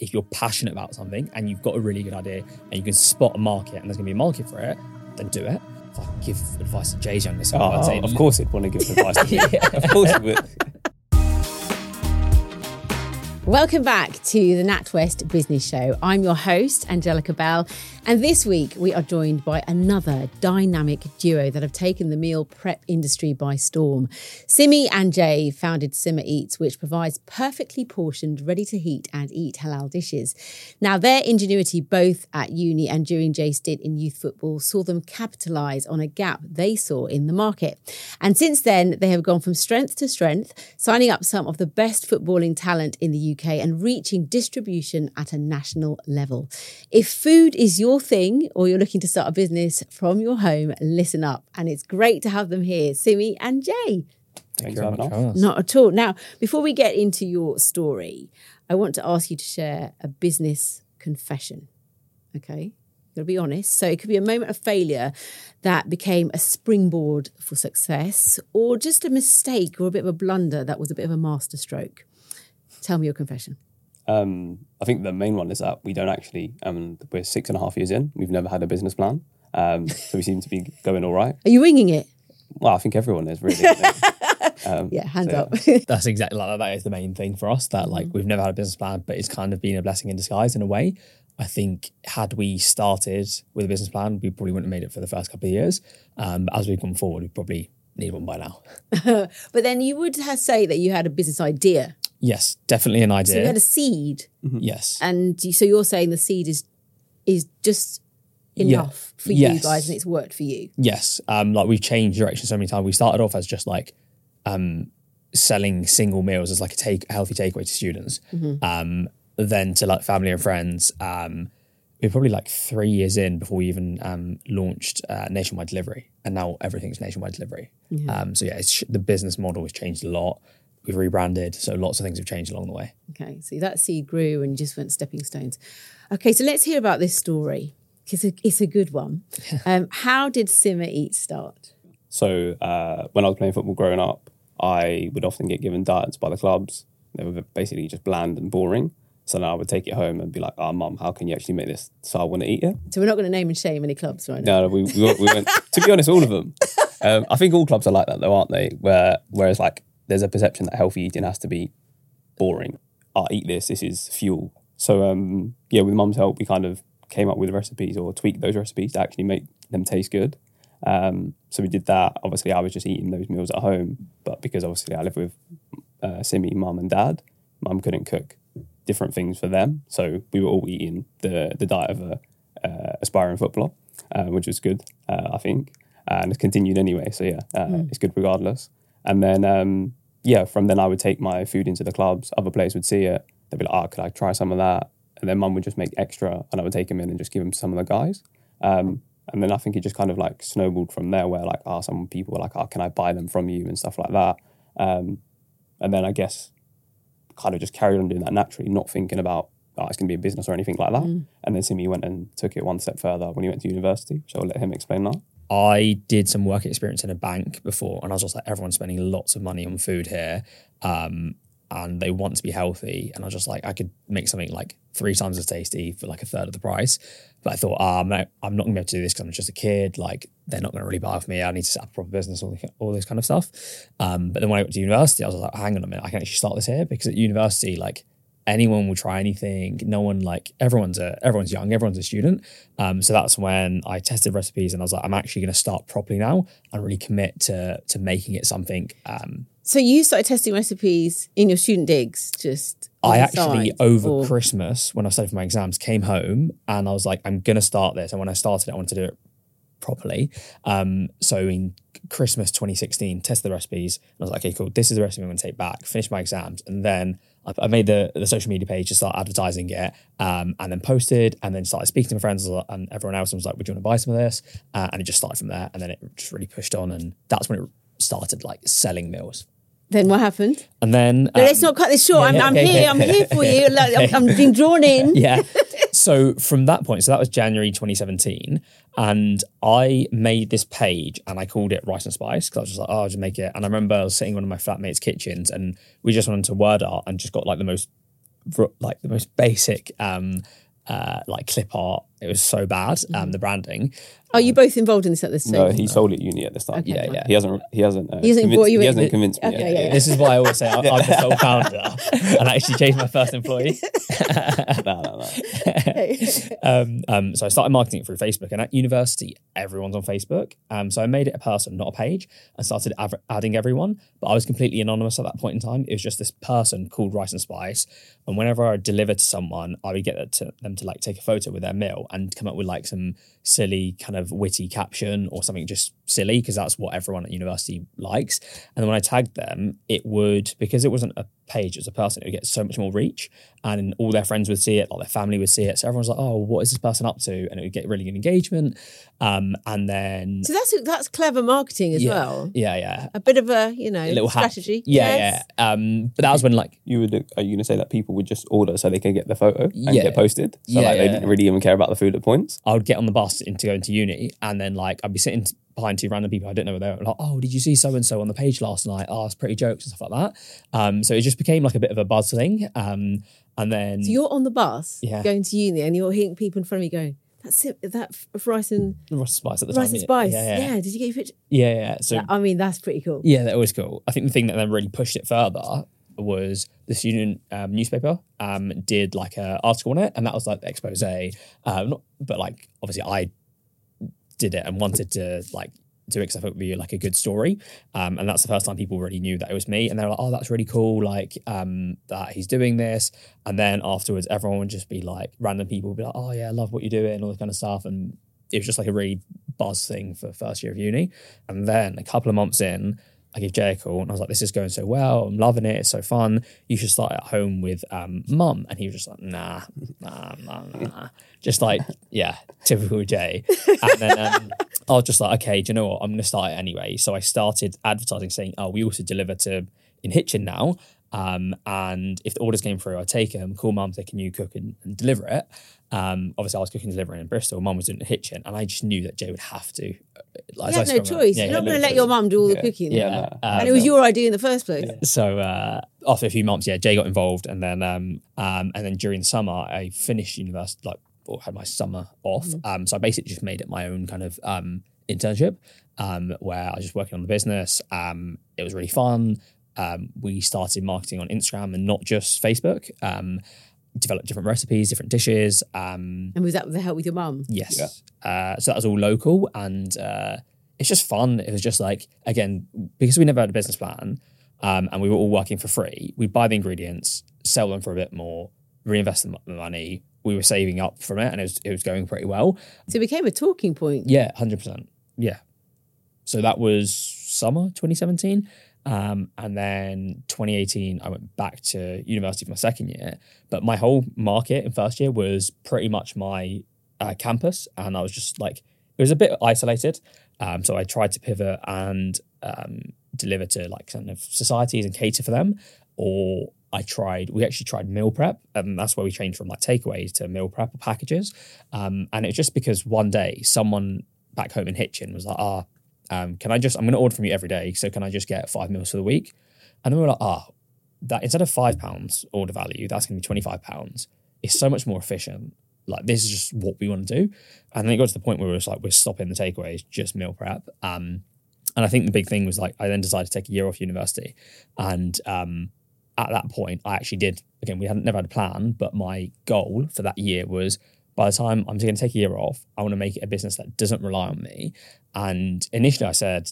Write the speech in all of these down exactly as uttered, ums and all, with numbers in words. if you're passionate about something and you've got a really good idea and you can spot a market and there's going to be a market for it, then do it. If I could give advice to Jay's youngest, oh, I'd say, of course he'd want to give advice to you. Yeah. Of course he would. Welcome back to the NatWest Business Show. I'm your host, Angelica Bell, and this week we are joined by another dynamic duo that have taken the meal prep industry by storm. Simmy and Jhai founded Simmer Eats, which provides perfectly portioned, ready-to-heat and eat halal dishes. Now, their ingenuity both at uni and during Jhai's stint in youth football saw them capitalise on a gap they saw in the market. And since then, they have gone from strength to strength, signing up some of the best footballing talent in the U K. U K and reaching distribution at a national level. If food is your thing or you're looking to start a business from your home, listen up. And it's great to have them here, Simmy and Jhai. Thank you very much. Not at all. Now, before we get into your story, I want to ask you to share a business confession. Okay? You've got to be honest. So it could be a moment of failure that became a springboard for success, or just a mistake or a bit of a blunder that was a bit of a masterstroke. Tell me your confession. Um, I think the main one is that we don't actually, um, we're six and a half years in. We've never had a business plan. Um, so we seem to be going all right. Are you winging it? Well, I think everyone is really. um, yeah, hands so, up. Yeah. That's exactly like that. That is the main thing for us, that like mm-hmm. we've never had a business plan, but it's kind of been a blessing in disguise in a way. I think had we started with a business plan, we probably wouldn't have made it for the first couple of years. Um, as we've gone forward, we probably need one by now. But then you would say that you had a business idea. Yes, definitely an idea. So you had a seed. Mm-hmm. Yes. And so you're saying the seed is is just enough yeah. for yes. you guys and it's worked for you. Yes. Um, like we've changed direction so many times. We started off as just like um, selling single meals as like a take a healthy takeaway to students. Mm-hmm. Um, then to like family and friends. Um, we were probably like three years in before we even um, launched uh, nationwide delivery. And now everything's nationwide delivery. Mm-hmm. Um, so yeah, it's, the business model has changed a lot. We've rebranded, so lots of things have changed along the way. Okay, so that seed grew and just went stepping stones. Okay, so let's hear about this story, because it's, it's a good one. Um, how did Simmer Eats start? So uh, when I was playing football growing up, I would often get given diets by the clubs. They were basically just bland and boring. So now I would take it home and be like, oh, mum, how can you actually make this? So I want to eat it. So we're not going to name and shame any clubs right now? No, we, we, we went, to be honest, all of them. Um, I think all clubs are like that though, aren't they? Where Whereas like, there's a perception that healthy eating has to be boring. I'll eat this, this is fuel. So um, yeah, with mum's help, we kind of came up with recipes or tweaked those recipes to actually make them taste good. Um, so we did that. Obviously, I was just eating those meals at home, but because obviously I live with uh, Simmy, mum and dad, mum couldn't cook different things for them. So we were all eating the the diet of a uh, aspiring footballer, uh, which was good, uh, I think. And it's continued anyway, so yeah, uh, mm. it's good regardless. And then, um, yeah, from then I would take my food into the clubs. Other players would see it. They'd be like, oh, could I try some of that? And then mum would just make extra and I would take them in and just give them to some of the guys. Um, and then I think it just kind of like snowballed from there where like, oh, some people were like, oh, can I buy them from you and stuff like that? Um, and then I guess kind of just carried on doing that naturally, not thinking about, oh, it's going to be a business or anything like that. Mm. And then Simmy went and took it one step further when he went to university. So I'll let him explain that. I did some work experience in a bank before and I was just like, everyone's spending lots of money on food here um, and they want to be healthy. And I was just like, I could make something like three times as tasty for like a third of the price. But I thought, oh, I'm not, I'm not going to be able to do this because I'm just a kid. Like, they're not going to really buy for me. I need to set up a proper business, all, all this kind of stuff. Um, but then when I went to university, I was like, hang on a minute, I can actually start this here. Because at university, like, anyone will try anything. No one like everyone's a everyone's young. Everyone's a student. Um, so that's when I tested recipes and I was like, I'm actually going to start properly now and really commit to to making it something. Um, so you started testing recipes in your student digs, just. I actually over or... Christmas when I studied for my exams came home and I was like, I'm going to start this. And when I started, I wanted to do it properly. Um, so in Christmas twenty sixteen, tested the recipes and I was like, okay, cool. This is the recipe I'm going to take back. Finish my exams and then. I made the, the social media page to start advertising it um, and then posted and then started speaking to my friends and everyone else and was like, would you want to buy some of this? Uh, and it just started from there and then it just really pushed on and that's when it started like selling meals. Then what happened? And then... No, um, let's not cut this short. Yeah, I'm, yeah, I'm yeah, here. Yeah, I'm yeah, here for you. Like, yeah. I'm, I'm being drawn in. Yeah. So from that point, so that was January twenty seventeen and I made this page and I called it Rice and Spice because I was just like, oh, I'll just make it. And I remember I was sitting in one of my flatmates' kitchens and we just went into word art and just got like the most like the most basic um, uh, like clip art. It was so bad, um, the branding. Are you both involved in this at this stage? No, he sold at uni at this time. Okay, yeah, fine. yeah. He hasn't. He hasn't. Uh, he hasn't, convinced, you he hasn't convinced me. Okay, yet. Yeah, yeah. This is why I always say I, I'm the sole founder, and I actually changed my first employee. no, no, no. um, um, so I started marketing it through Facebook, and at university, everyone's on Facebook. Um, so I made it a person, not a page, and started av- adding everyone. But I was completely anonymous at that point in time. It was just this person called Rice and Spice, and whenever I delivered to someone, I would get to them to like take a photo with their meal and come up with like some silly kind of witty caption or something just silly, because that's what everyone at university likes. And then when I tagged them, it would, because it wasn't a page, it was a person, it would get so much more reach, and all their friends would see it, like their family would see it. So everyone's like, oh, what is this person up to? And it would get really good engagement. Um, and then... So that's that's clever marketing as yeah, well. Yeah, yeah. A bit of a, you know, a little strategy. Ha- yeah, yes. yeah. Um, but that was when like... you would, Are you going to say that people would just order so they could get the photo and yeah. get posted? So yeah, like they yeah. didn't really even care about the food at points? I would get on the bus into going to uni, and then like I'd be sitting behind two random people I don't know where they were, like, oh, did you see so-and-so on the page last night? Oh, it's pretty jokes and stuff like that. Um, so it just became like a bit of a buzz thing. Um, and then... So you're on the bus yeah. going to uni and you're hearing people in front of you going, that's it, that rice and... Rice and Spice at the time. Rice and Spice. Yeah, yeah. yeah, did you get your picture? Yeah, yeah. So, I mean, that's pretty cool. Yeah, that was cool. I think the thing that then really pushed it further was the student um, newspaper um, did like an article on it, and that was like the expose. Um, not, but like, obviously I... did it and wanted to like do it because I thought it would be like a good story, um, and that's the first time people really knew that it was me, and they were like, oh, that's really cool, like um, that he's doing this. And then afterwards everyone would just be like, random people would be like, oh yeah, I love what you're doing and all this kind of stuff. And it was just like a really buzz thing for first year of uni. And then a couple of months in, I gave Jay a call and I was like, this is going so well, I'm loving it, it's so fun, you should start at home with um, mum. And he was just like, nah, nah, nah, nah. Just like, yeah, typical Jay. And then um, I was just like, okay, do you know what, I'm going to start it anyway. So I started advertising saying, oh, we also deliver to in Hitchin now. Um, and if the orders came through, I'd take them, call mum, say, can you cook and, and deliver it? Um, obviously I was cooking and delivering in Bristol, mum was doing it in Hitchin, and I just knew that Jay would have to. Like, you had no choice. Yeah, You're yeah, not going to let your mum do all yeah. the cooking. Yeah, yeah. No. Um, and it was your idea in the first place. Yeah. So uh, after a few months, yeah, Jay got involved, and then um, um, and then during the summer, I finished university, like, or had my summer off. Mm-hmm. Um, so I basically just made it my own kind of um, internship, um, where I was just working on the business. Um, it was really fun. Um, we started marketing on Instagram and not just Facebook. Um, developed different recipes, different dishes. Um, and was that with the help with your mum? Yes. Yeah. Uh, so that was all local, and uh, it's just fun. It was just like, again, because we never had a business plan, um, and we were all working for free, we'd buy the ingredients, sell them for a bit more, reinvest the money. We were saving up from it, and it was, it was going pretty well. So it became a talking point. Yeah, one hundred percent. Yeah. So that was summer twenty seventeen. Um, and then twenty eighteen, I went back to university for my second year. But my whole market in first year was pretty much my uh, campus. And I was just like, it was a bit isolated. Um, so I tried to pivot and um, deliver to like kind of societies and cater for them. Or I tried, we actually tried meal prep. And that's where we changed from like takeaways to meal prep or packages. Um, and it was just because one day someone back home in Hitchin was like, ah, oh, Um, can I just, I'm going to order from you every day, so can I just get five meals for the week? And then we were like, ah, oh, that instead of five pounds order value, that's going to be twenty-five pounds. It's so much more efficient. Like, this is just what we want to do. And then it got to the point where we were just like, we're stopping the takeaways, just meal prep. Um, and I think the big thing was like, I then decided to take a year off university. And um, at that point, I actually did, again, we hadn't never had a plan, but my goal for that year was, by the time I'm going to take a year off, I want to make it a business that doesn't rely on me. And initially I said,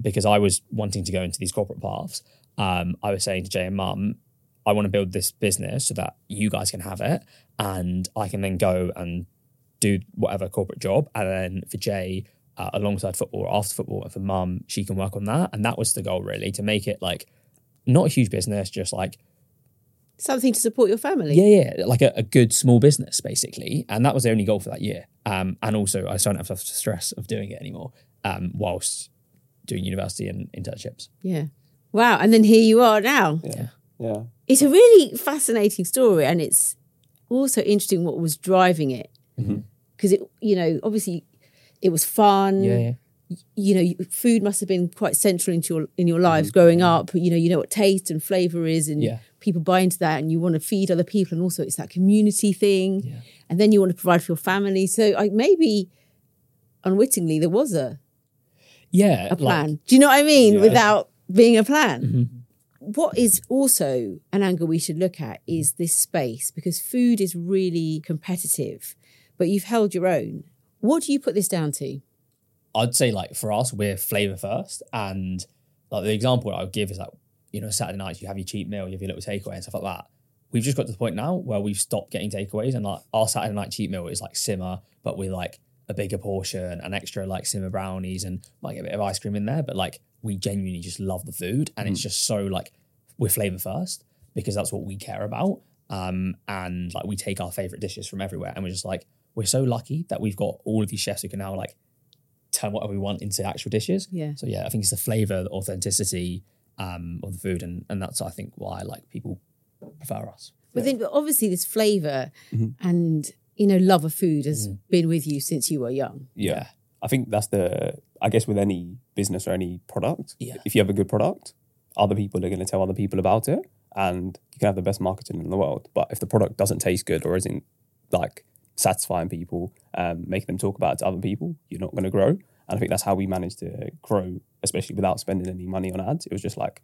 because I was wanting to go into these corporate paths, um, I was saying to Jay and Mum, I want to build this business so that you guys can have it, and I can then go and do whatever corporate job. And then for Jay, uh, alongside football or after football, and for Mum, she can work on that. And that was the goal, really, to make it like not a huge business, just like something to support your family. Yeah, yeah, like a, a good small business, basically. And that was the only goal for that year. Um, and also, I don't have the stress of doing it anymore um, whilst doing university and internships. Yeah. Wow. And then here you are now. Yeah. Yeah. It's a really fascinating story. And it's also interesting what was driving it. Because, mm-hmm. it, you know, obviously it was fun. Yeah, yeah. you know, food must have been quite central into your in your lives mm-hmm. growing up. You know, you know what taste and flavour is, and yeah. people buy into that, and you want to feed other people, and also it's that community thing, yeah. and then you want to provide for your family. So I, maybe unwittingly there was a yeah a plan. Like, do you know what I mean? Yeah. Without being a plan. Mm-hmm. What is also an angle we should look at is this space, because food is really competitive, but you've held your own. What do you put this down to? I'd say, like, for us, we're flavour first. And like the example I would give is, like, you know, Saturday nights, you have your cheap meal, you have your little takeaway and stuff like that. We've just got to the point now where we've stopped getting takeaways, and like our Saturday night cheap meal is like Simmer, but with like a bigger portion, an extra like Simmer brownies and like a bit of ice cream in there. But like we genuinely just love the food, and mm. it's just so like we're flavour first because that's what we care about. Um, and like we take our favourite dishes from everywhere, and we're just like, we're so lucky that we've got all of these chefs who can now like turn whatever we want into actual dishes. Yeah. So yeah, I think it's the flavour, the authenticity um, of the food, and and that's I think why like people prefer us. But yeah. then but obviously this flavour mm-hmm. and you know love of food has mm. been with you since you were young. Yeah. yeah, I think that's the I guess with any business or any product, yeah. if you have a good product, other people are going to tell other people about it, and you can have the best marketing in the world, but if the product doesn't taste good or isn't like satisfying people, um, making them talk about it to other people, you're not going to grow. And I think that's how we managed to grow, especially without spending any money on ads. It was just like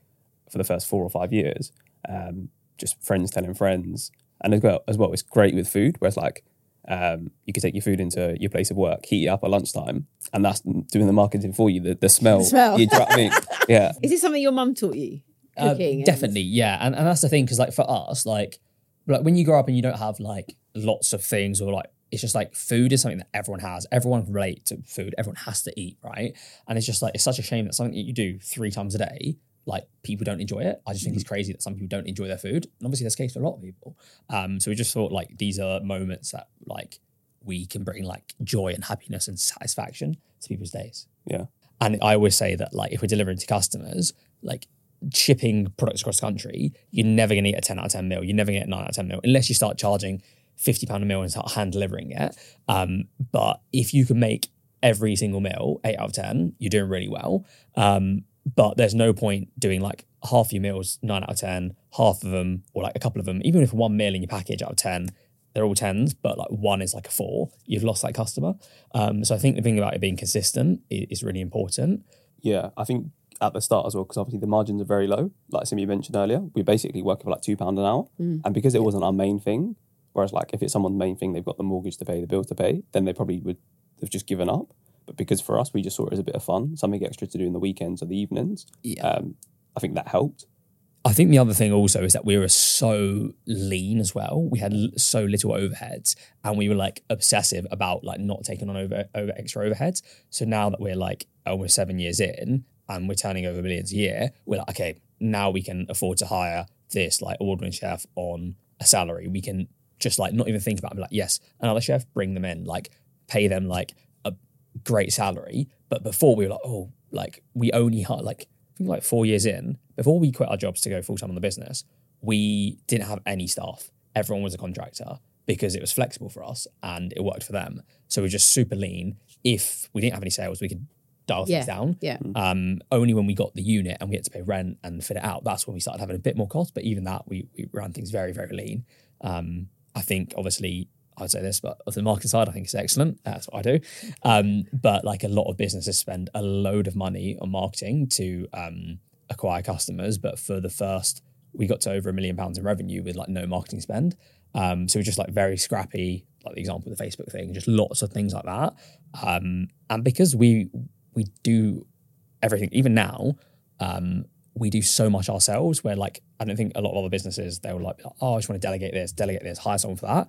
for the first four or five years, um, just friends telling friends. And as well, as well, it's great with food, where it's like um, you can take your food into your place of work, heat it up at lunchtime, and that's doing the marketing for you, the, the smell. The smell. You know, I mean, yeah. Is this something your mum taught you? Cooking? Um, definitely, yeah. And and that's the thing, because like for us, like, like when you grow up and you don't have like lots of things, or like it's just like food is something that everyone has, everyone relates to food, everyone has to eat, right? And it's just like it's such a shame that something that you do three times a day, like people don't enjoy it. I just think mm-hmm. it's crazy that some people don't enjoy their food, and obviously that's the case for a lot of people. Um so we just thought like these are moments that like we can bring like joy and happiness and satisfaction to people's days. Yeah. And I always say that like if we're delivering to customers, like shipping products across the country, you're never going to get a ten out of ten meal, you're never going to get a nine out of ten meal unless you start charging fifty pounds a meal and start hand delivering it. Um, but if you can make every single meal eight out of ten, you're doing really well. Um, but there's no point doing like half your meals nine out of ten, half of them, or like a couple of them, even if one meal in your package out of ten, they're all tens, but like one is like a four, you've lost that customer. Um, so I think the thing about it being consistent is, is really important. Yeah, I think at the start as well, because obviously the margins are very low. Like Simmy mentioned earlier, we basically work for like two pounds an hour. Mm. And because it wasn't our main thing, whereas like if it's someone's main thing, they've got the mortgage to pay, the bills to pay, then they probably would have just given up. But because for us, we just saw it as a bit of fun, something extra to do in the weekends or the evenings. Yeah. Um, I think that helped. I think the other thing also is that we were so lean as well. We had l- so little overheads, and we were like obsessive about like not taking on over, over extra overheads. So now that we're like almost seven years in and we're turning over millions a year, we're like, okay, now we can afford to hire this like award-winning chef on a salary. We can just like not even think about it, like, yes, another chef, bring them in, like pay them like a great salary. But before we were like, oh, like we only had like, I think like four years in, before we quit our jobs to go full time on the business, we didn't have any staff. Everyone was a contractor because it was flexible for us and it worked for them. So we were just super lean. If we didn't have any sales, we could dial yeah, things down. Yeah. Um, only when we got the unit and we had to pay rent and fit it out, that's when we started having a bit more cost. But even that, we, we ran things very, very lean. Um, I think, obviously, I would say this, but on the marketing side, I think it's excellent. That's what I do. Um, but like a lot of businesses spend a load of money on marketing to um, acquire customers. But for the first, we got to over a million pounds in revenue with like no marketing spend. Um, so we're just like very scrappy, like the example of the Facebook thing, just lots of things like that. Um, and because we we do everything, even now, um, we do so much ourselves where like, I don't think a lot of other businesses, they'll like, oh, I just want to delegate this, delegate this, hire someone for that.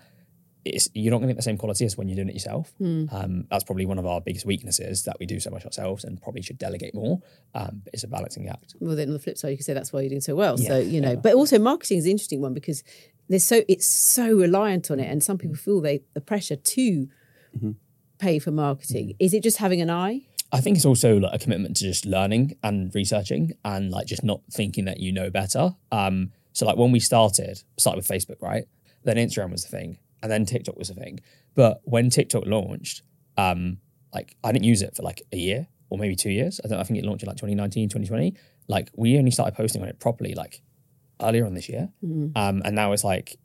It's, you're not going to get the same quality as when you're doing it yourself. Mm. Um, that's probably one of our biggest weaknesses, that we do so much ourselves and probably should delegate more. Um, but it's a balancing act. Well, then on the flip side, you could say that's why you're doing so well. Yeah, so, you know, yeah. But also marketing is an interesting one because there's so it's so reliant on it. And some people feel they the pressure to mm-hmm. pay for marketing. Mm-hmm. Is it just having an eye? I think it's also like a commitment to just learning and researching and like just not thinking that you know better. Um, so like when we started, started with Facebook, right? Then Instagram was the thing, and then TikTok was the thing. But when TikTok launched, um, like I didn't use it for like a year or maybe two years. I, I think it launched in like twenty nineteen, twenty twenty. Like we only started posting on it properly like earlier on this year. Mm. Um, and now it's like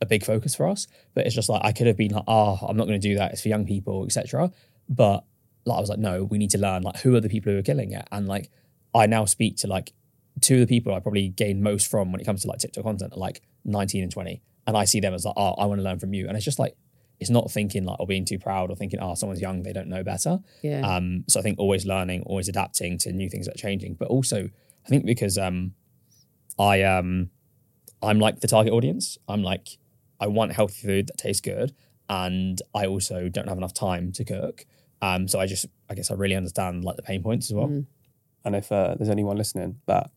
a big focus for us. But it's just like, I could have been like, oh, I'm not going to do that. It's for young people, et cetera. But like, I was like, no, we need to learn like who are the people who are killing it. And like, I now speak to like two of the people I probably gain most from when it comes to like TikTok content are like nineteen and twenty. And I see them as like, oh, I want to learn from you. And it's just like, it's not thinking like, or being too proud or thinking, oh, someone's young, they don't know better. Yeah. Um, so I think always learning, always adapting to new things that are changing. But also I think because um, I, um, I'm like the target audience. I'm like, I want healthy food that tastes good. And I also don't have enough time to cook. Um, so I just, I guess I really understand like the pain points as well. Mm. And if uh, there's anyone listening that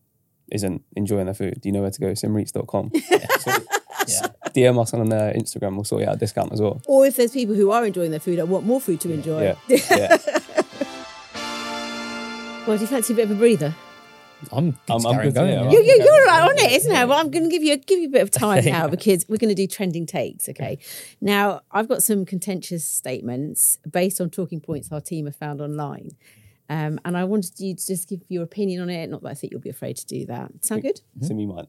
isn't enjoying their food, you know where to go, simmer eats dot com. Yeah. So, yeah. D M us on their Instagram, we'll sort you out a discount as well. Or if there's people who are enjoying their food and want more food to yeah. enjoy. Yeah. yeah. Well, do you fancy a bit of a breather? I'm, I'm, I'm good. Going, right? you, you, you're right on it, isn't it? Well, I'm going to give you a, give you a bit of time now because we're going to do trending takes, okay? Now, I've got some contentious statements based on talking points our team have found online. Um, and I wanted you to just give your opinion on it. Not that I think you'll be afraid to do that. Sound good? So you might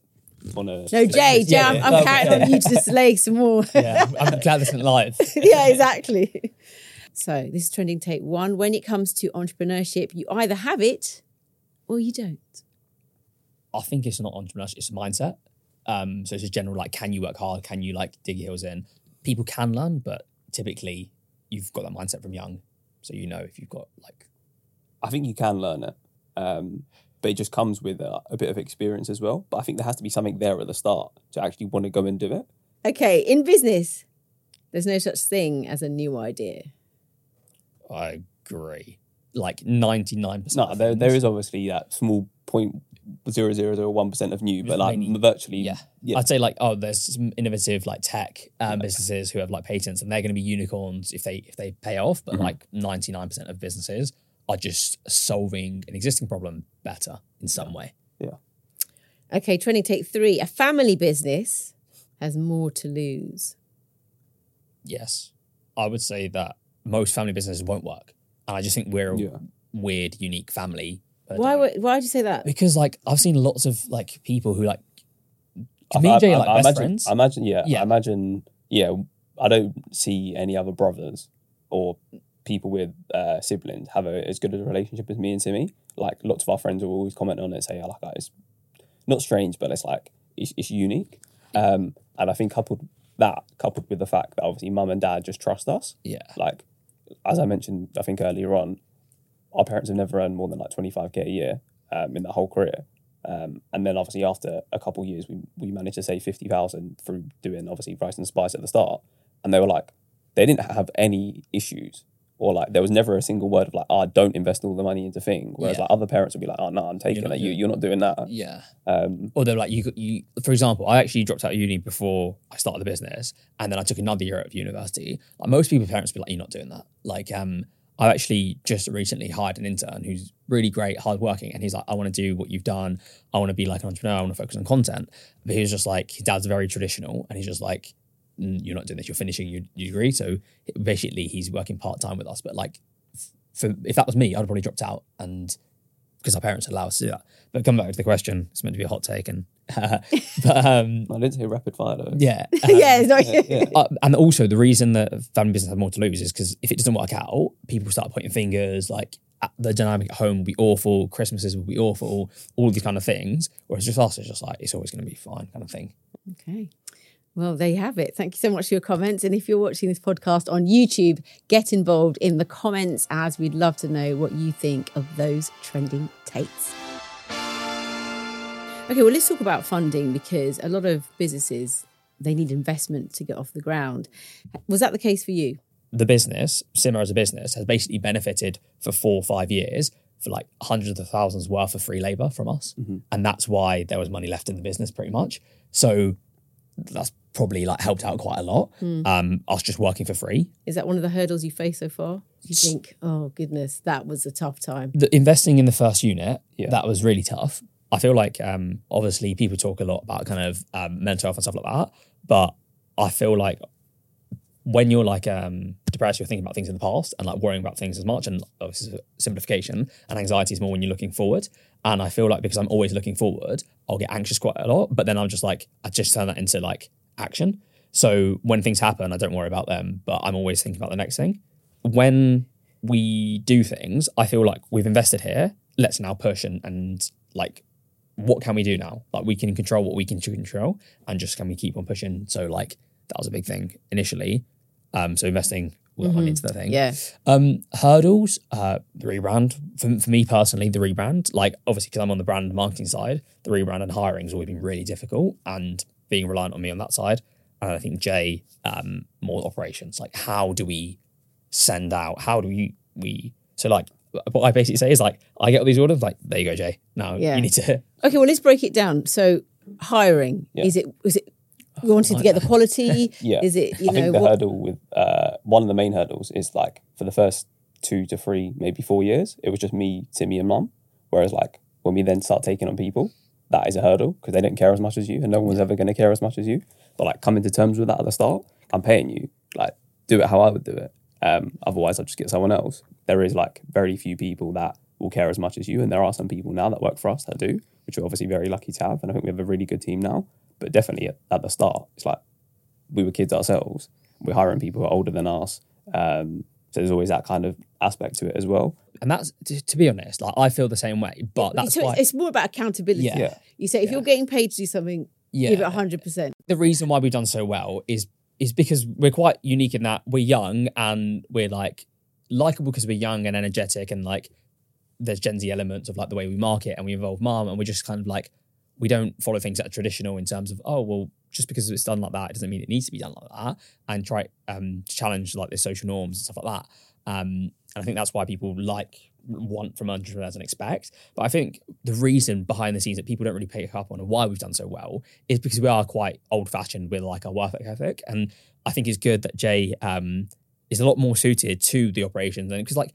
want to... No, Jay, Jay, I'm, I'm counting yeah. on you to just lay some more. Yeah, I'm glad this isn't live. Yeah, exactly. So this is trending take one. When it comes to entrepreneurship, you either have it or you don't. I think it's not entrepreneurship, it's a mindset. Um, so it's just general, like, can you work hard? Can you, like, dig your heels in? People can learn, but typically you've got that mindset from young. So you know if you've got, like... I think you can learn it, um, but it just comes with a, a bit of experience as well. But I think there has to be something there at the start to actually want to go and do it. Okay, in business, there's no such thing as a new idea. I agree. Like ninety-nine percent. No, there, there is obviously that small zero point zero zero zero one percent of new, but like mainly, virtually. Yeah. yeah. I'd say like, oh, there's some innovative like tech um, yeah. businesses who have like patents and they're going to be unicorns if they, if they pay off, but mm-hmm. like ninety-nine percent of businesses are just solving an existing problem better in some way. Yeah. Okay, trending take three. A family business has more to lose. Yes. I would say that most family businesses won't work. And I just think we're a yeah. weird, unique family. Why would, why would you say that? Because, like, I've seen lots of, like, people who, like... To I, me and Jay are, like, I best imagine, friends. I imagine, yeah, yeah. I imagine, yeah, I don't see any other brothers or... people with uh, siblings have a, as good a relationship as me and Simmy. Like lots of our friends will always comment on it and say, I like that. It's not strange, but it's like, it's, it's unique. Um, and I think coupled that, coupled with the fact that obviously mum and dad just trust us. Yeah. Like, as I mentioned, I think earlier on, our parents have never earned more than like twenty-five K a year um, in their whole career. Um, and then obviously after a couple of years, we, we managed to save fifty thousand through doing obviously Rice and Spice at the start. And they were like, they didn't have any issues. Or like there was never a single word of like, oh, don't invest all the money into thing. Whereas yeah. like other parents would be like, oh, no, I'm taking it. Like, you, you're not doing that. Yeah. Um, or they're like, you, you. For example, I actually dropped out of uni before I started the business. And then I took another year out of university. Like most people's parents would be like, you're not doing that. Like um, I actually just recently hired an intern who's really great, hardworking. And he's like, I want to do what you've done. I want to be like an entrepreneur. I want to focus on content. But he was just like, his dad's very traditional. And he's just like, you're not doing this, you're finishing your, your degree. So basically he's working part-time with us. But like, for, if that was me, I'd have probably dropped out and because our parents allow us to do that. But come back to the question, it's meant to be a hot take. And uh, but, um, I didn't say rapid fire though. Yeah. Um, yeah, it's not, yeah, yeah. Uh, and also the reason that family business has more to lose is because if it doesn't work out, people start pointing fingers, like the dynamic at home will be awful, Christmases will be awful, all these kind of things. Whereas just us, it's just like, it's always going to be fine kind of thing. Okay. Well, there you have it. Thank you so much for your comments. And if you're watching this podcast on YouTube, get involved in the comments as we'd love to know what you think of those trending takes. Okay, well, let's talk about funding because a lot of businesses, they need investment to get off the ground. Was that the case for you? The business, Simmer as a business, has basically benefited for four or five years for like hundreds of thousands worth of free labour from us. Mm-hmm. And that's why there was money left in the business pretty much. So that's probably like helped out quite a lot. Mm. Um, us just working for free. Is that one of the hurdles you face so far? You think, oh goodness, that was a tough time. The investing in the first unit, yeah. that was really tough. I feel like um, obviously people talk a lot about kind of um, mental health and stuff like that, but I feel like when you're like um, depressed, you're thinking about things in the past and like worrying about things as much. And oh, this is simplification. And anxiety is more when you're looking forward. And I feel like because I'm always looking forward, I'll get anxious quite a lot. But then I'm just like, I just turn that into like action. So when things happen, I don't worry about them, but I'm always thinking about the next thing. When we do things, I feel like we've invested here. Let's now push and, and like, what can we do now? Like we can control what we can control and just can we keep on pushing? So like that was a big thing initially. Um, so investing well, mm-hmm. into the thing. Yeah. Um, hurdles, uh, the rebrand. For, for me personally, the rebrand, like obviously because I'm on the brand marketing side, the rebrand and hiring has always been really difficult and being reliant on me on that side. And I think Jay, um, more operations, like how do we send out? How do we, we so like, what I basically say is like, I get all these orders, like, there you go, Jay. Now yeah. you need to. Okay, well, let's break it down. So hiring, yeah. is it, was it, we wanted like to get that. The quality? yeah. Is it, you I know. I think the what... hurdle with, uh, one of the main hurdles is like, for the first two to three, maybe four years, it was just me, Timmy and Mum. Whereas like, when we then start taking on people, that is a hurdle because they don't care as much as you and no one's yeah. ever going to care as much as you. But like coming to terms with that at the start, I'm paying you, like do it how I would do it. Um, otherwise I'll just get someone else. There is like very few people that will care as much as you. And there are some people now that work for us that do, which we're obviously very lucky to have. And I think we have a really good team now, but definitely at, at the start, it's like we were kids ourselves. We're hiring people who are older than us. Um, so there's always that kind of aspect to it as well. And that's, to, to be honest, like I feel the same way, but it, that's so why... It's more about accountability. Yeah. Yeah. You say, if yeah. you're getting paid to do something, yeah. give it one hundred percent. The reason why we've done so well is is because we're quite unique in that we're young and we're like likable because we're young and energetic and like there's Gen Z elements of like the way we market and we involve mom and we're just kind of like, we don't follow things that are traditional in terms of, oh, well, just because it's done like that, it doesn't mean it needs to be done like that and try um, to challenge like the social norms and stuff like that. Um, and I think that's why people like want from entrepreneurs and expect. But I think the reason behind the scenes that people don't really pick up on and why we've done so well is because we are quite old fashioned with like our work ethic. And I think it's good that Jay um, is a lot more suited to the operations and because like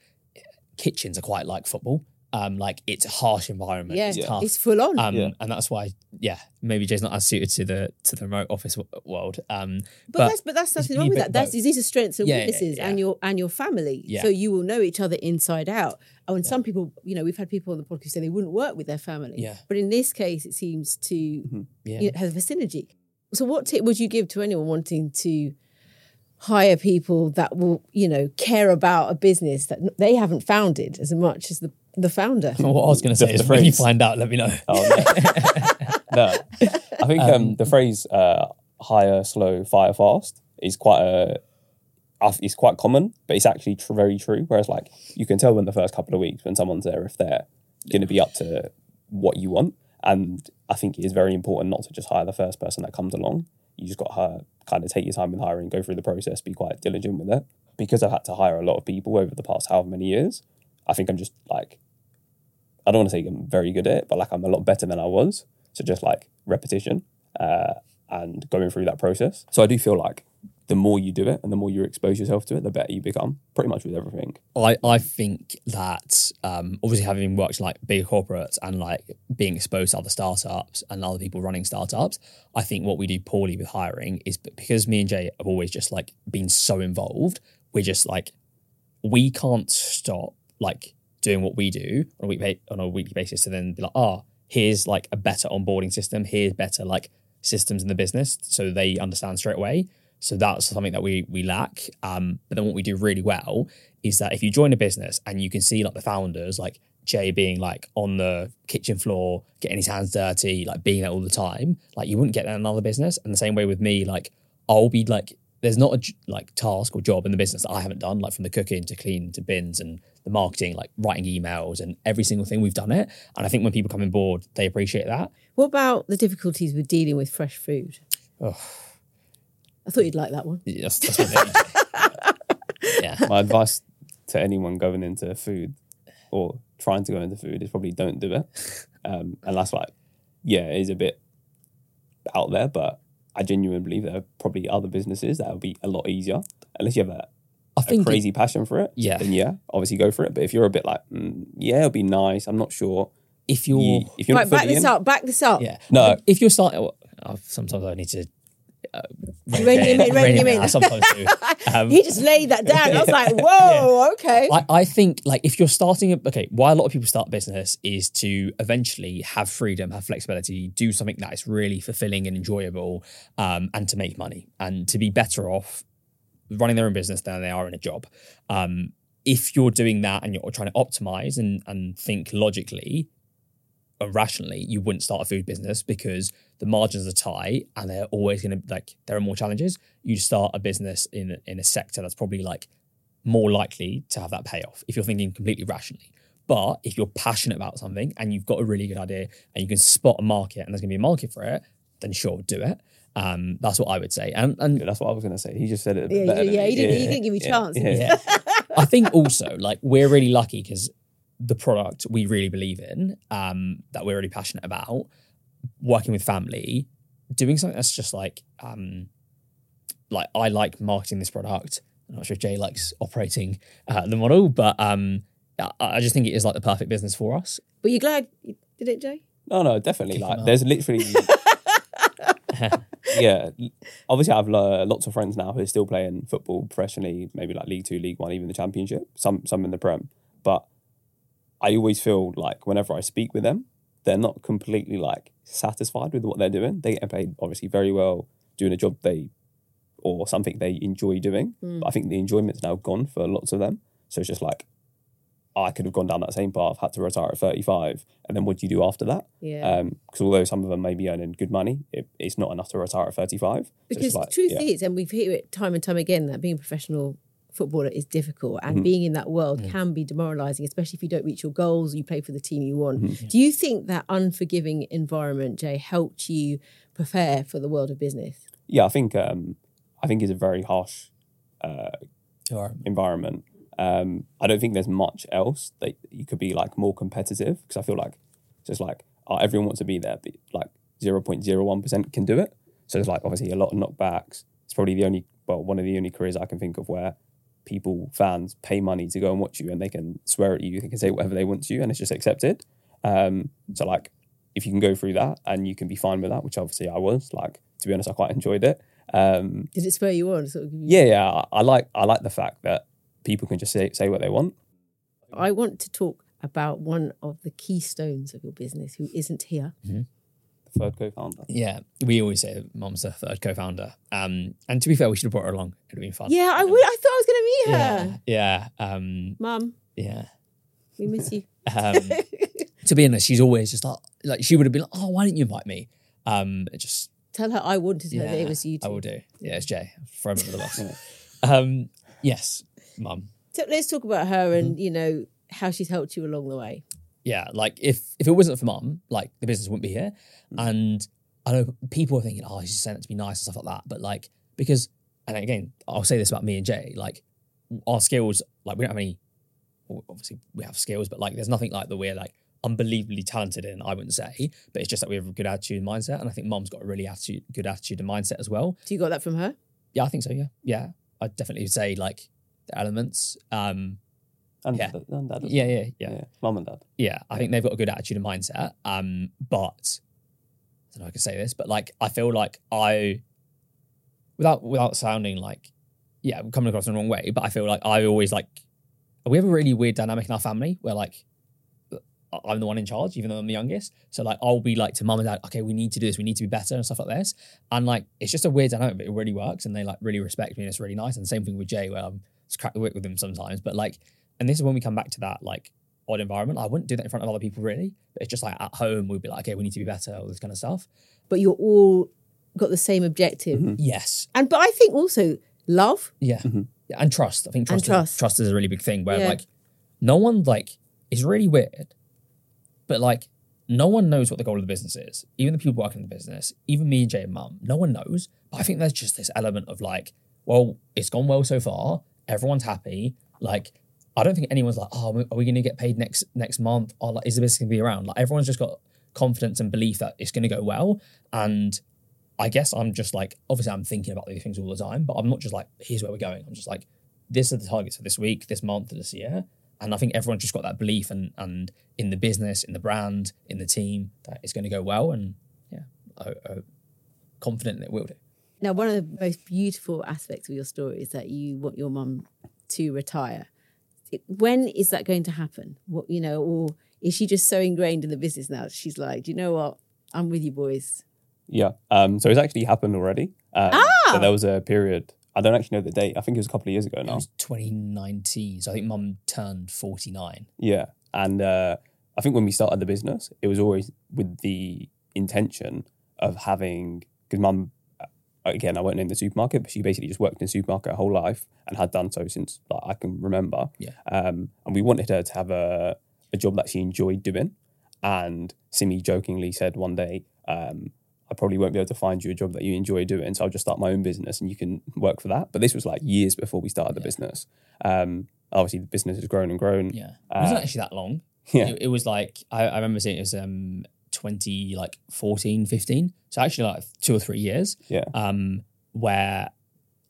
kitchens are quite like football. Um, like it's a harsh environment. Yeah, it's tough. It's full on. Um, yeah. And that's why, yeah, maybe Jay's not as suited to the to the remote office w- world. Um, but, but that's but that's nothing wrong with that. That's these are strengths and yeah, weaknesses, yeah, yeah. and your and your family. Yeah. So you will know each other inside out. Oh, and yeah. some people, you know, we've had people on the podcast say they wouldn't work with their family. Yeah. But in this case, it seems to mm-hmm. yeah. you know, have a synergy. So, what tip would you give to anyone wanting to hire people that will, you know, care about a business that they haven't founded as much as the the founder? What I was going to say is, phrase. When you find out, let me know. Oh, no. no, I think um, um, the phrase uh, "hire slow, fire fast" is quite a uh, it's quite common, but it's actually tr- very true. Whereas, like, you can tell in the first couple of weeks when someone's there if they're going to be up to what you want. And I think it is very important not to just hire the first person that comes along. You just got to hire, kind of take your time with hiring, go through the process, be quite diligent with it. Because I've had to hire a lot of people over the past however many years, I think I'm just like, I don't want to say I'm very good at it, but like I'm a lot better than I was. So just like repetition uh, and going through that process. So I do feel like the more you do it and the more you expose yourself to it, the better you become, pretty much with everything. I, I think that um, obviously having worked like big corporates and like being exposed to other startups and other people running startups, I think what we do poorly with hiring is because me and Jay have always just like been so involved, we're just like, we can't stop like doing what we do on a weekly on a weekly basis to then be like, ah, oh, here's like a better onboarding system, here's better like systems in the business, so they understand straight away. So that's something that we we lack. Um, but then what we do really well is that if you join a business and you can see like the founders, like Jay being like on the kitchen floor, getting his hands dirty, like being there all the time, like you wouldn't get that in another business. And the same way with me, like I'll be like, there's not a like task or job in the business that I haven't done, like from the cooking to cleaning to bins and the marketing, like writing emails and every single thing we've done it. And I think when people come on board, they appreciate that. What about the difficulties with dealing with fresh food? Oh. I thought you'd like that one. Yes, that's what yeah. My advice to anyone going into food or trying to go into food is probably don't do it. Um, and that's like, yeah, it is a bit out there, but I genuinely believe there are probably other businesses that will be a lot easier unless you have a, I think a crazy it, passion for it. Yeah, then yeah, obviously go for it. But if you're a bit like, mm, yeah, it'll be nice. I'm not sure if you're. You, if you're right, not back this in, up. Back this up. Yeah. No, if you're starting, sometimes I need to Uh, Rainy Men. Rainy Men. I sometimes do. Um, he just laid that down. I was like, whoa, yeah. okay. I, I think like if you're starting, a, okay, why a lot of people start business is to eventually have freedom, have flexibility, do something that is really fulfilling and enjoyable, um, and to make money and to be better off running their own business than they are in a job. Um, if you're doing that and you're trying to optimize and, and think logically, rationally, you wouldn't start a food business because the margins are tight and they're always going to, like, there are more challenges. You start a business in in a sector that's probably like more likely to have that payoff if you're thinking completely rationally. But if you're passionate about something and you've got a really good idea and you can spot a market and there's going to be a market for it, then sure, do it. Um, that's what I would say. And, and yeah, that's what I was going to say. He just said it. Yeah, better yeah, yeah, he didn't, yeah, he didn't give me a yeah, chance. Yeah. Yeah. I think also, like, we're really lucky because the product we really believe in, um, that we're really passionate about, working with family, doing something that's just like, um, like I like marketing this product. I'm not sure if Jay likes operating uh, the model, but um, I, I just think it is like the perfect business for us. Were you glad you did it, Jay? No, no, definitely. Keep like, there's literally, yeah. Obviously, I have uh, lots of friends now who are still playing football professionally, maybe like League Two, League One, even the Championship. Some, some in the Prem, but I always feel like whenever I speak with them, they're not completely like satisfied with what they're doing. They get paid obviously very well doing a job they or something they enjoy doing. Mm. But I think the enjoyment's now gone for lots of them. So it's just like, I could have gone down that same path, had to retire at thirty-five. And then what do you do after that? Yeah. Um, because although some of them may be earning good money, it, it's not enough to retire at thirty-five. Because so like, the truth yeah. is, and we've heard it time and time again, that being a professional footballer is difficult, and mm-hmm. being in that world mm-hmm. can be demoralizing, especially if you don't reach your goals, you play for the team you want. Mm-hmm. Do you think that unforgiving environment, Jay, helped you prepare for the world of business? Yeah, I think um, I think it's a very harsh uh, sure. environment. Um, I don't think there's much else that you could be like more competitive, because I feel like just like uh, everyone wants to be there, but like zero point zero one percent can do it. So there's like obviously a lot of knockbacks. It's probably the only, well, one of the only careers I can think of where people, fans, pay money to go and watch you, and they can swear at you, they can say whatever they want to you, and it's just accepted. Um, so like, if you can go through that and you can be fine with that, which obviously I was, like, to be honest, I quite enjoyed it. Um, Did it spur you on? Sort of? Yeah, yeah. I, I like I like the fact that people can just say, say what they want. I want to talk about one of the keystones of your business who isn't here. Mm-hmm. Third co-founder. Yeah, we always say Mom's the third co-founder. Um, and to be fair, we should have brought her along. It'd have been fun. Yeah, I would. I thought I was going to meet her. Yeah, yeah. Um, Mum. Yeah. We miss you. Um, to be honest, she's always just like, like she would have been like, oh, why didn't you invite me? Um, just tell her I wanted her. Yeah, that it was you two. I will do. Yeah, it's Jay. Throw him under the bus. um, yes, Mum. So let's talk about her and, mm-hmm. you know, how she's helped you along the way. Yeah, like if if it wasn't for Mum, like the business wouldn't be here. And I know people are thinking, oh, she's saying it to be nice and stuff like that. But like, because, and again, I'll say this about me and Jay, like our skills, like we don't have any, obviously we have skills, but like there's nothing like that we're like unbelievably talented in, I wouldn't say. But it's just that we have a good attitude and mindset. And I think Mum's got a really attitude, good attitude and mindset as well. So you got that from her? Yeah, I think so, yeah. Yeah, I definitely would say like the elements. Um And yeah. Dad, and dad, yeah, yeah, yeah, yeah. Mum and dad. Yeah, I yeah. think they've got a good attitude and mindset. Um, but I don't know if I can say this, but like I feel like I, without without sounding like, yeah, coming across in the wrong way, but I feel like I always like we have a really weird dynamic in our family where like I'm the one in charge, even though I'm the youngest. So like I'll be like to Mum and Dad, okay, we need to do this, we need to be better and stuff like this. And like it's just a weird dynamic, but it really works, and they like really respect me, and it's really nice. And same thing with Jay, where I'm just crack the whip with him sometimes, but like. And this is when we come back to that like odd environment. I wouldn't do that in front of other people really. But it's just like at home, we'd be like, okay, we need to be better, all this kind of stuff. But you're all got the same objective. Mm-hmm. Yes. And, but I think also love. Yeah. Mm-hmm. yeah. And trust. I think trust, trust. Is, trust is a really big thing where yeah. like no one like, it's really weird, but like no one knows what the goal of the business is. Even the people working in the business, even me and Jay and Mum, no one knows. But I think there's just this element of like, well, it's gone well so far. Everyone's happy. Like, I don't think anyone's like, oh, are we going to get paid next next month? Or like, is the business going to be around? Like, everyone's just got confidence and belief that it's going to go well. And I guess I'm just like, obviously I'm thinking about these things all the time, but I'm not just like, here's where we're going. I'm just like, this are the targets for this week, this month, this year. And I think everyone's just got that belief and and in the business, in the brand, in the team, that it's going to go well. And yeah, I'm confident that it will do. Now, one of the most beautiful aspects of your story is that you want your mum to retire. When is that going to happen? What, you know, or is she just so ingrained in the business now? She's like, do you know what? I'm with you boys. Yeah. Um, so it's actually happened already. Um, ah! So there was a period, I don't actually know the date. I think it was a couple of years ago now. It was twenty nineteen. So I think mum turned forty-nine. Yeah. And uh, I think when we started the business, it was always with the intention of having, because mum, again, I won't name the supermarket, but she basically just worked in a supermarket her whole life and had done so since like, I can remember. Yeah. Um, and we wanted her to have a, a job that she enjoyed doing. And Simmy jokingly said one day, um, I probably won't be able to find you a job that you enjoy doing, so I'll just start my own business and you can work for that. But this was like years before we started the yeah. business. Um, obviously, the business has grown and grown. Yeah, uh, it wasn't actually that long. Yeah, it, it was like I, I remember seeing it was um twenty like fourteen, fifteen. So actually, like two or three years. Yeah. Um, where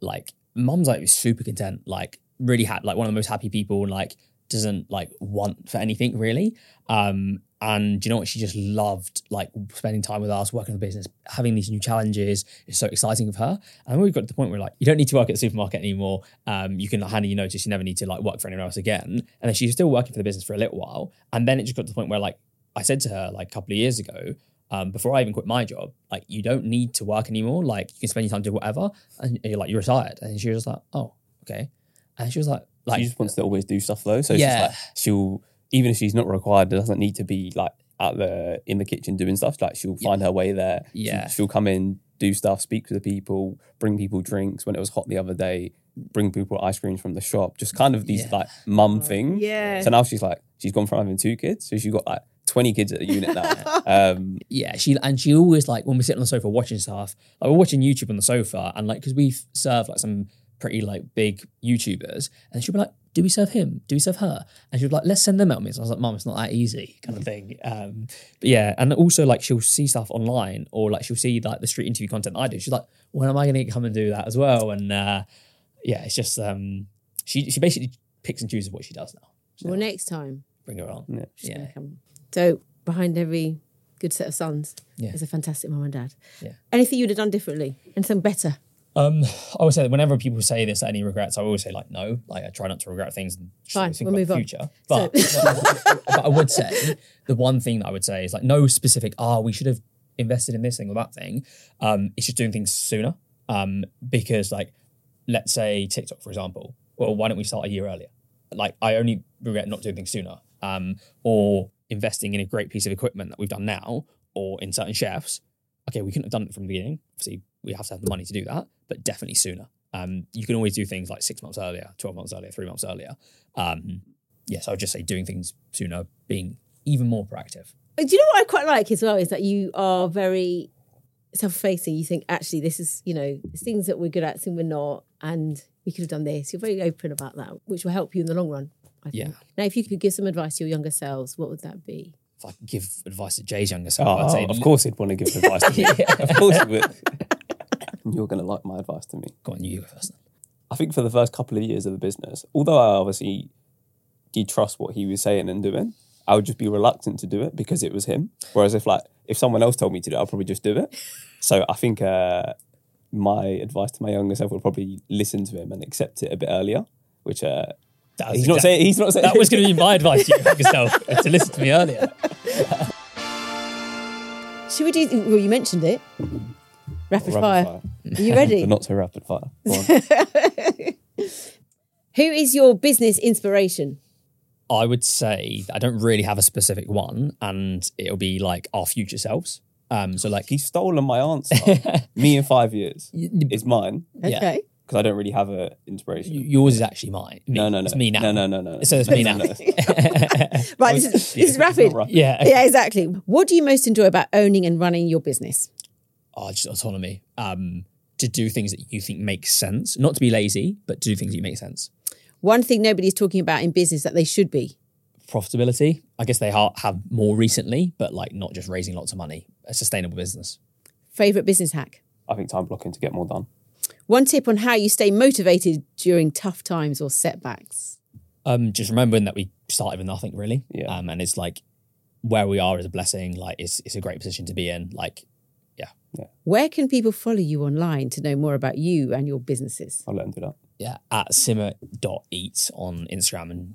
like mum's like was super content, like really happy, like one of the most happy people, and like doesn't like want for anything really. Um. And you know what? She just loved like spending time with us, working for business, having these new challenges. It's so exciting for her. And we got to the point where like, you don't need to work at the supermarket anymore. Um, you can hand in your notice. You never need to like work for anyone else again. And then she's still working for the business for a little while. And then it just got to the point where like, I said to her like a couple of years ago, um, before I even quit my job, like you don't need to work anymore. Like you can spend your time doing whatever. And you're like, you're retired. And she was just like, oh, okay. And she was like, like she just wants to always do stuff though. So yeah. She's like, she'll... Even if she's not required, it doesn't need to be like out the in the kitchen doing stuff. Like she'll find yeah. her way there. Yeah, she'll come in, do stuff, speak to the people, bring people drinks. When it was hot the other day, bring people ice creams from the shop. Just kind of these yeah. like mum things. Yeah. So now she's like she's gone from having two kids, so she's got like twenty kids at the unit now. um, yeah, she and she always like when we sit on the sofa watching stuff. Like we're watching YouTube on the sofa, and like because we serve like some pretty like big YouTubers, and she'll be like, do we serve him? Do we serve her? And she was like, let's send them out. So I was like, Mum, it's not that easy kind of thing. Um, but yeah, and also like she'll see stuff online or like she'll see like the street interview content I do. She's like, when am I going to come and do that as well? And uh, yeah, it's just, um, she she basically picks and chooses what she does now. So well, next time. Bring her on. Yeah. She's yeah. Come. So behind every good set of sons yeah. is a fantastic mum and dad. Yeah. Anything you would have done differently? Anything better? Um, I always say that whenever people say this, any regrets, I always say like, no, like I try not to regret things and Fine, think we'll about the future. But, but, but I would say the one thing that I would say is like no specific, ah, oh, we should have invested in this thing or that thing. Um, it's just doing things sooner. Um, because like, let's say TikTok, for example, well, why don't we start a year earlier? Like I only regret not doing things sooner, um, or investing in a great piece of equipment that we've done now or in certain chefs. Okay, we couldn't have done it from the beginning. Obviously, we have to have the money to do that, but definitely sooner. Um, you can always do things like six months earlier, twelve months earlier, three months earlier. Um, yes, I would just say doing things sooner, being even more proactive. Do you know what I quite like as well is that you are very self-facing. You think, actually, this is, you know, things that we're good at, things we're not, and we could have done this. You're very open about that, which will help you in the long run, I think. Yeah. Now, if you could give some advice to your younger selves, what would that be? If I could give advice to Jay's younger self, oh, I'd say... Of course he'd want to give advice to me. Yeah. Of course he would. You're going to like my advice to me. Go on, you go first. I think for the first couple of years of the business, although I obviously did trust what he was saying and doing, I would just be reluctant to do it because it was him. Whereas if like if someone else told me to do it, I'd probably just do it. So I think uh, my advice to my younger self would probably listen to him and accept it a bit earlier, which... Uh, He's exactly, not saying. He's not saying. That was going to be my advice to you, yourself, to listen to me earlier. Should we do? Well, you mentioned it. Rapid, rapid fire. fire. Are you ready? Not so rapid fire. Go on. Who is your business inspiration? I would say I don't really have a specific one, and it'll be like our future selves. Um, so like he's stolen my answer. Me in five years. It's mine. Okay. Yeah. Because I don't really have an inspiration. Yours is actually mine. Me. No, no, no. It's me now. No, no, no, no. no. So it's me now. Right, this is, yeah, this is rapid. rapid. Yeah. Yeah, exactly. What do you most enjoy about owning and running your business? Oh, just autonomy. Um, to do things that you think make sense. Not to be lazy, but to do things that make sense. One thing nobody's talking about in business that they should be? Profitability. I guess they ha- have more recently, but like not just raising lots of money. A sustainable business. Favourite business hack? I think time blocking to get more done. One tip on how you stay motivated during tough times or setbacks? Um, just remembering that we started with nothing really. Yeah. Um, and it's like where we are is a blessing. Like it's it's a great position to be in. Like, yeah, Yeah. Where can people follow you online to know more about you and your businesses? I'll let them do that. Yeah, at simmer dot eats on Instagram and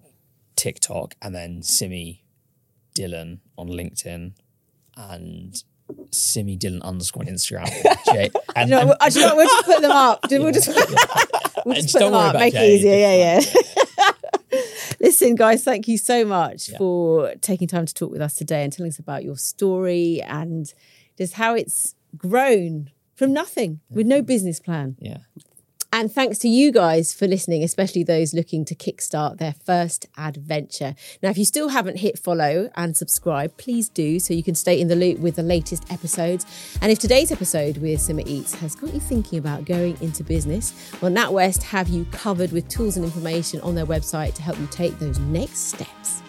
TikTok, and then Simmy Dillon on LinkedIn, and Simmy Dillon underscore on Instagram. Jay, and, you know, and, I just we'll just put them up. We'll just, yeah, we'll just, just put them up, make Jay, it easier. Yeah, yeah. Listen, guys, thank you so much yeah. for taking time to talk with us today and telling us about your story and just how it's grown from nothing with no business plan. Yeah. And thanks to you guys for listening, especially those looking to kickstart their first adventure. Now, if you still haven't hit follow and subscribe, please do so you can stay in the loop with the latest episodes. And if today's episode with Simmer Eats has got you thinking about going into business, well, NatWest have you covered with tools and information on their website to help you take those next steps.